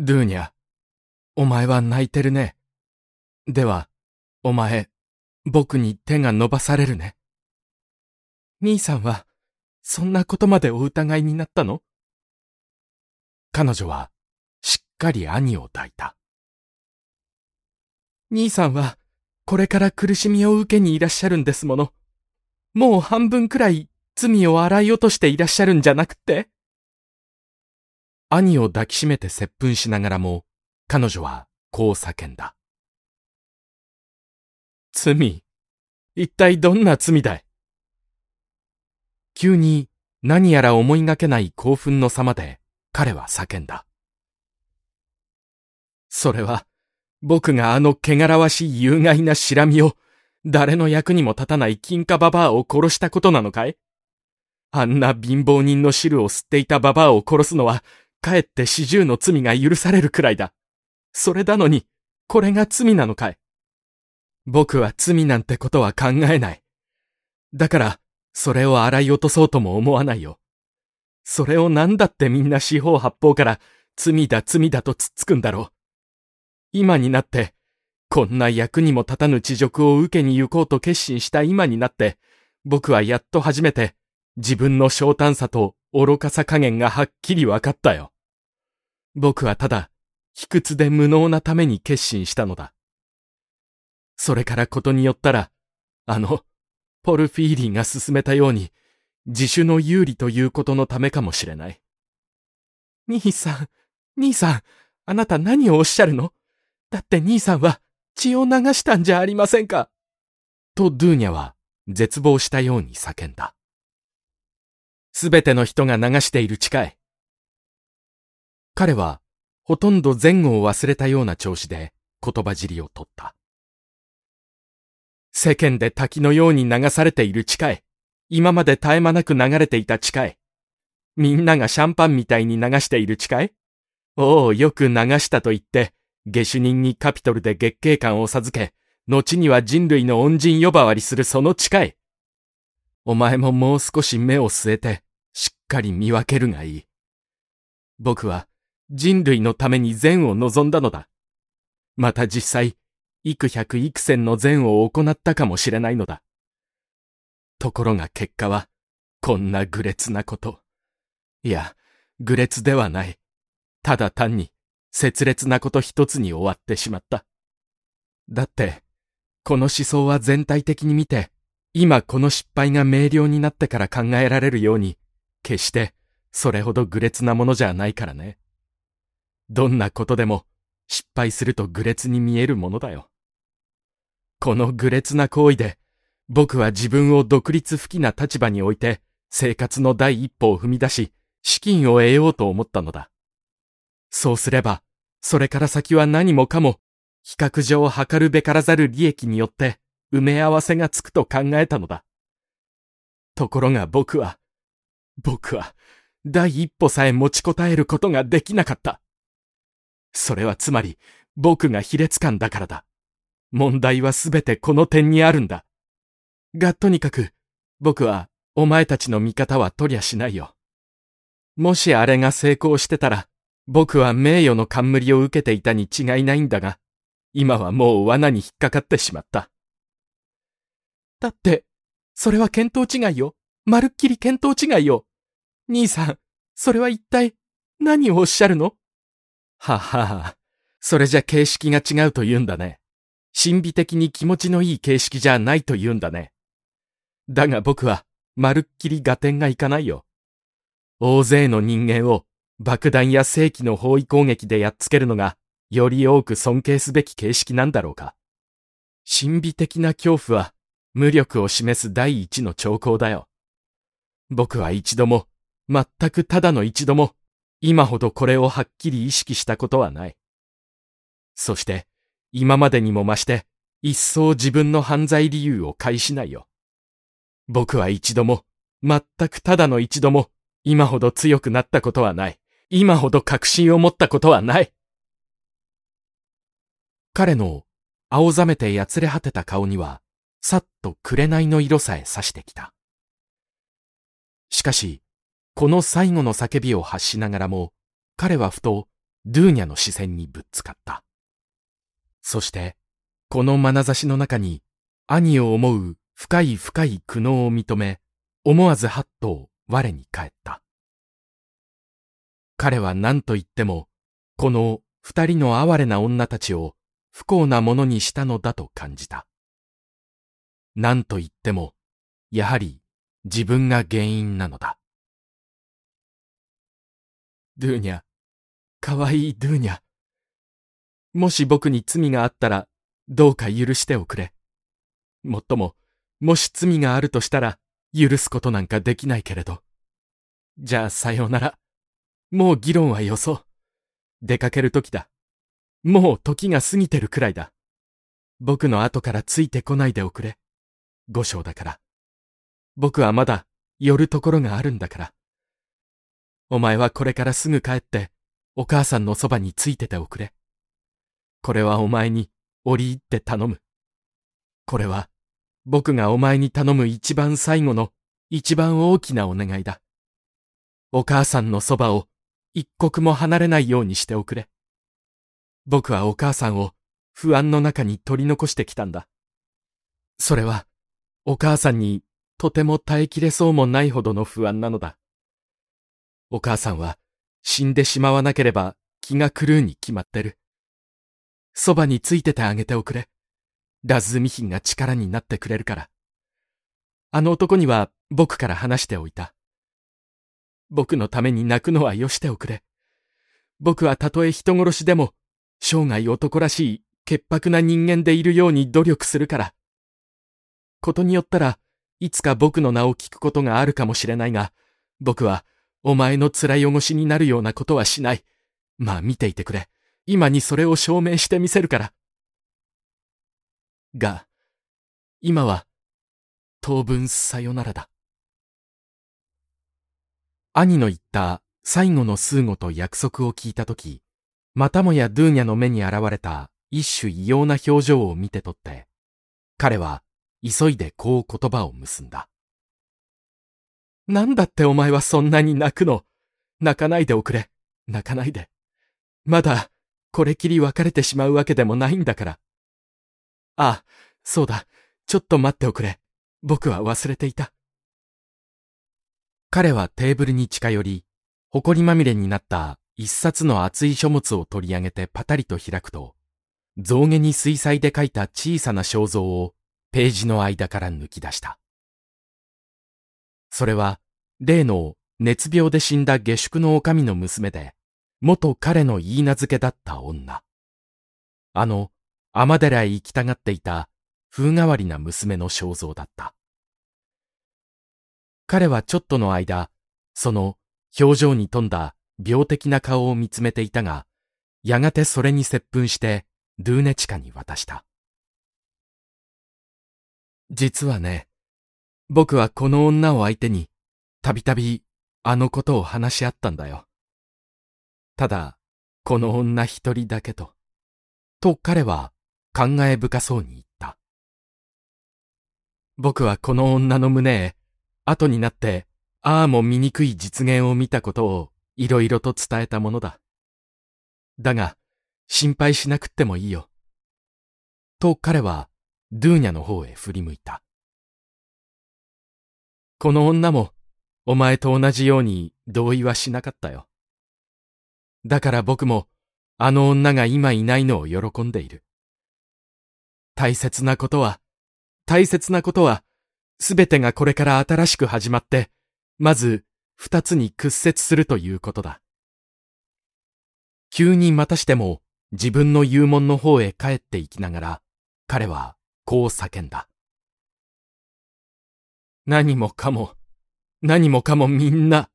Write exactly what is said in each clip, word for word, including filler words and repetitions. ドゥーニャ、お前は泣いてるね。では、お前、僕に手が伸ばされるね。兄さんは、そんなことまでお疑いになったの？彼女は、しっかり兄を抱いた。兄さんは、これから苦しみを受けにいらっしゃるんですもの。もう半分くらい、罪を洗い落としていらっしゃるんじゃなくて？兄を抱きしめて接吻しながらも、彼女は、こう叫んだ。罪、一体どんな罪だい？急に何やら思いがけない興奮の様で彼は叫んだ。それは僕があの汚らわしい有害なシラミを誰の役にも立たない金貨ババアを殺したことなのかい？あんな貧乏人の汁を吸っていたババアを殺すのはかえって四十の罪が許されるくらいだ。それなのにこれが罪なのかい？僕は罪なんてことは考えない。だから、それを洗い落とそうとも思わないよ。それをなんだってみんな四方八方から罪だ罪だとつっつくんだろう。今になって、こんな役にも立たぬ恥辱を受けに行こうと決心した今になって、僕はやっと初めて自分の小胆さと愚かさ加減がはっきりわかったよ。僕はただ、卑屈で無能なために決心したのだ。それからことによったら、あの、ポルフィーリが勧めたように、自主の有利ということのためかもしれない。兄さん、兄さん、あなた何をおっしゃるの？だって兄さんは血を流したんじゃありませんか。とドゥーニャは絶望したように叫んだ。すべての人が流している血かい。彼は、ほとんど前後を忘れたような調子で言葉尻を取った。世間で滝のように流されている血かい。今まで絶え間なく流れていた血かい。みんながシャンパンみたいに流している血かい。おお、よく流したと言って、下手人にカピトルで月桂冠を授け、後には人類の恩人呼ばわりするその血かい。お前ももう少し目を据えて、しっかり見分けるがいい。僕は人類のために善を望んだのだ。また実際、幾百幾千の善を行ったかもしれないのだ。ところが結果は、こんな愚劣なこと。いや、愚劣ではない。ただ単に、拙劣なこと一つに終わってしまった。だって、この思想は全体的に見て、今この失敗が明瞭になってから考えられるように、決して、それほど愚劣なものじゃないからね。どんなことでも、失敗すると愚劣に見えるものだよ。この愚劣な行為で、僕は自分を独立不起な立場に置いて、生活の第一歩を踏み出し、資金を得ようと思ったのだ。そうすれば、それから先は何もかも、比較上計るべからざる利益によって、埋め合わせがつくと考えたのだ。ところが僕は、僕は、第一歩さえ持ちこたえることができなかった。それはつまり、僕が卑劣感だからだ。問題はすべてこの点にあるんだ。が、とにかく、僕は、お前たちの味方は取りゃしないよ。もしあれが成功してたら、僕は名誉の冠を受けていたに違いないんだが、今はもう罠に引っかかってしまった。だって、それは見当違いよ。まるっきり見当違いよ。兄さん、それは一体、何をおっしゃるの？ははは、それじゃ形式が違うと言うんだね。神秘的に気持ちのいい形式じゃないと言うんだね。だが僕は、まるっきり合点がいかないよ。大勢の人間を爆弾や正規の包囲攻撃でやっつけるのが、より多く尊敬すべき形式なんだろうか。神秘的な恐怖は、無力を示す第一の兆候だよ。僕は一度も、全くただの一度も、今ほどこれをはっきり意識したことはない。そして、今までにも増して、一層自分の犯罪理由を介しないよ。僕は一度も、全くただの一度も、今ほど強くなったことはない。今ほど確信を持ったことはない。彼の、青ざめてやつれ果てた顔には、さっと紅の色さえ差してきた。しかし、この最後の叫びを発しながらも、彼はふとドゥーニャの視線にぶっつかった。そして、この眼差しの中に、兄を思う深い深い苦悩を認め、思わずハッと我に返った。彼は何と言っても、この二人の哀れな女たちを不幸なものにしたのだと感じた。何と言っても、やはり自分が原因なのだ。ドゥーニャ、かわいいドゥーニャ。もし僕に罪があったら、どうか許しておくれ。もっとも、もし罪があるとしたら、許すことなんかできないけれど。じゃあさようなら。もう議論はよそう。出かける時だ。もう時が過ぎてるくらいだ。僕の後からついてこないでおくれ。後生だから。僕はまだ寄るところがあるんだから。お前はこれからすぐ帰って、お母さんのそばについてておくれ。これはお前に折り入って頼む。これは僕がお前に頼む一番最後の一番大きなお願いだ。お母さんのそばを一刻も離れないようにしておくれ。僕はお母さんを不安の中に取り残してきたんだ。それはお母さんにとても耐えきれそうもないほどの不安なのだ。お母さんは死んでしまわなければ気が狂うに決まってる。そばについててあげておくれ。ラズミヒンが力になってくれるから。あの男には僕から話しておいた。僕のために泣くのはよしておくれ。僕はたとえ人殺しでも、生涯男らしい潔白な人間でいるように努力するから。ことによったらいつか僕の名を聞くことがあるかもしれないが、僕はお前の面汚しになるようなことはしない。まあ見ていてくれ。今にそれを証明してみせるから。が、今は、当分さよならだ。兄の言った最後の数語と約束を聞いたとき、またもやドゥーニャの目に現れた一種異様な表情を見て取って、彼は急いでこう言葉を結んだ。なんだってお前はそんなに泣くの。泣かないでおくれ。泣かないで。まだ、これきり別れてしまうわけでもないんだから。ああ、そうだ。ちょっと待っておくれ。僕は忘れていた。彼はテーブルに近寄り、埃まみれになった一冊の厚い書物を取り上げてパタリと開くと、象牙に水彩で描いた小さな肖像をページの間から抜き出した。それは、例の熱病で死んだ下宿の女将の娘で、元彼の言い名付けだった女。あの、尼寺へ行きたがっていた風変わりな娘の肖像だった。彼はちょっとの間、その表情に富んだ病的な顔を見つめていたが、やがてそれに接吻してドゥーネチカに渡した。実はね、僕はこの女を相手に、たびたびあのことを話し合ったんだよ。ただ、この女一人だけと、と彼は感慨深そうに言った。僕はこの女の胸へ、後になって、ああも醜い実現を見たことをいろいろと伝えたものだ。だが、心配しなくってもいいよ。と彼は、ドゥーニャの方へ振り向いた。この女も、お前と同じように同意はしなかったよ。だから僕も、あの女が今いないのを喜んでいる。大切なことは、大切なことは、すべてがこれから新しく始まって、まず二つに屈折するということだ。急にまたしても自分の幽門の方へ帰っていきながら、彼はこう叫んだ。何もかも、何もかもみんな。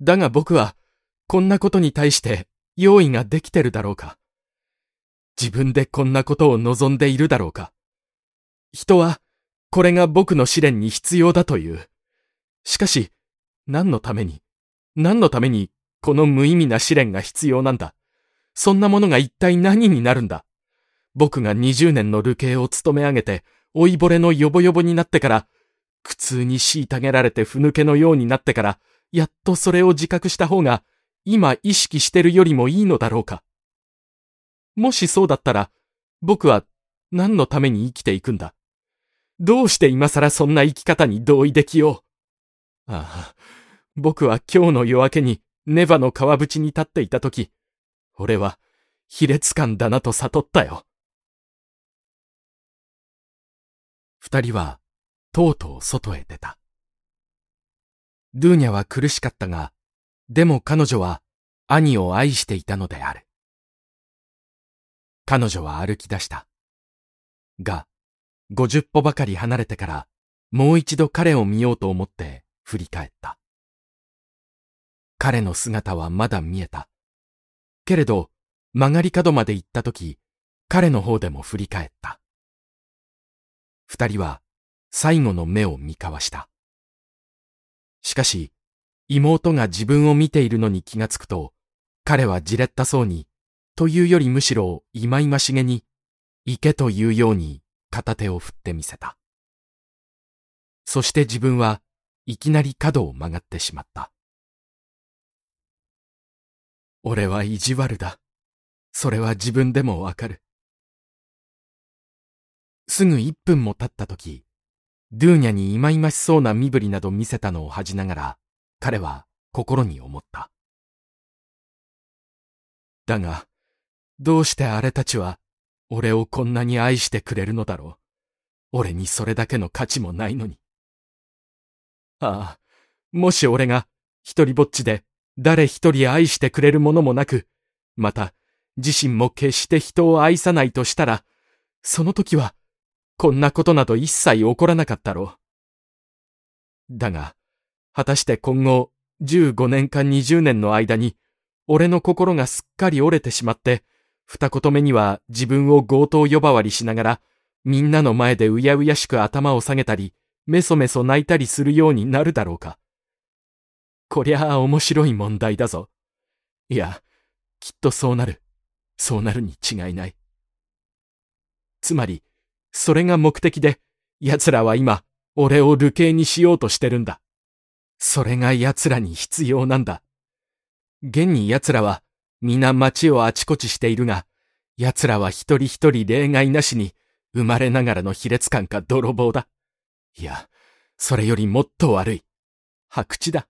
だが僕は、こんなことに対して用意ができてるだろうか。自分でこんなことを望んでいるだろうか。人はこれが僕の試練に必要だという。しかし、何のために、何のためにこの無意味な試練が必要なんだ。そんなものが一体何になるんだ。僕がにじゅうねんの流刑を務め上げて、老いぼれのよぼよぼになってから、苦痛に虐げられてふぬけのようになってから、やっとそれを自覚した方が、今意識してるよりもいいのだろうか。もしそうだったら、僕は何のために生きていくんだ。どうして今更そんな生き方に同意できよう。ああ、僕は今日の夜明けにネバの川淵に立っていたとき、俺は卑劣感だなと悟ったよ。二人はとうとう外へ出た。ドゥーニャは苦しかったが、でも彼女は兄を愛していたのである。彼女は歩き出した。が、五十歩ばかり離れてから、もう一度彼を見ようと思って振り返った。彼の姿はまだ見えた。けれど、曲がり角まで行ったとき、彼の方でも振り返った。二人は最後の目を見交わした。しかし、妹が自分を見ているのに気がつくと、彼はじれったそうに、というよりむしろいまいましげに、行けというように片手を振ってみせた。そして自分はいきなり角を曲がってしまった。俺は意地悪だ。それは自分でもわかる。すぐ一分も経ったとき、ドゥーニャにいまいましそうな身振りなど見せたのを恥じながら、彼は心に思った。だが、どうしてあれたちは俺をこんなに愛してくれるのだろう。俺にそれだけの価値もないのに。ああ、もし俺が一人ぼっちで誰一人愛してくれるものもなく、また自身も決して人を愛さないとしたら、その時はこんなことなど一切起こらなかったろう。だが、果たして今後じゅうごねんかんにじゅうねんの間に、俺の心がすっかり折れてしまって、二言目には自分を強盗呼ばわりしながら、みんなの前でうやうやしく頭を下げたり、めそめそ泣いたりするようになるだろうか。こりゃあ面白い問題だぞ。いや、きっとそうなる。そうなるに違いない。つまり、それが目的で、奴らは今、俺を流刑にしようとしてるんだ。それが奴らに必要なんだ。現に奴らは、皆街をあちこちしているが、奴らは一人一人例外なしに、生まれながらの卑劣感か泥棒だ。いや、それよりもっと悪い。白痴だ。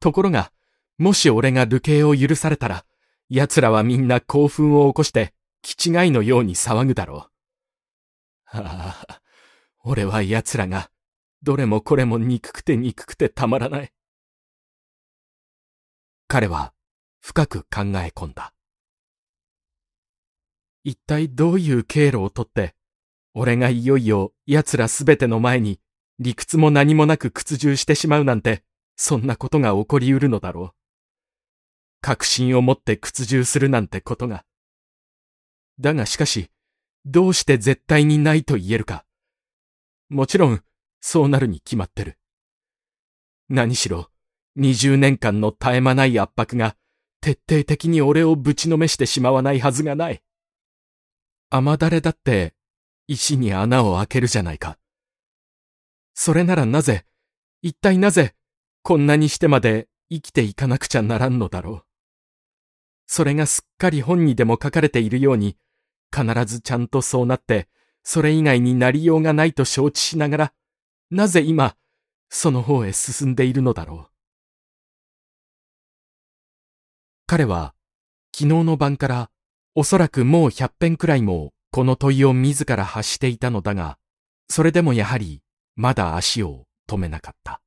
ところが、もし俺が流刑を許されたら、奴らはみんな興奮を起こして、気違いのように騒ぐだろう。はあ、俺は奴らが、どれもこれも憎くて憎くてたまらない。彼は深く考え込んだ。一体どういう経路をとって、俺がいよいよ奴らすべての前に理屈も何もなく屈従してしまうなんて、そんなことが起こりうるのだろう。確信を持って屈従するなんてことが。だがしかし、どうして絶対にないと言えるか。もちろん、そうなるに決まってる。何しろ、にじゅうねんかんの絶え間ない圧迫が、徹底的に俺をぶちのめしてしまわないはずがない。雨だれだって、石に穴を開けるじゃないか。それならなぜ、一体なぜ、こんなにしてまで生きていかなくちゃならんのだろう。それがすっかり本にでも書かれているように、必ずちゃんとそうなって、それ以外になりようがないと承知しながら、なぜ今、その方へ進んでいるのだろう。彼は、昨日の晩から、おそらくもうひゃっぺんくらいも、この問いを自ら発していたのだが、それでもやはり、まだ足を止めなかった。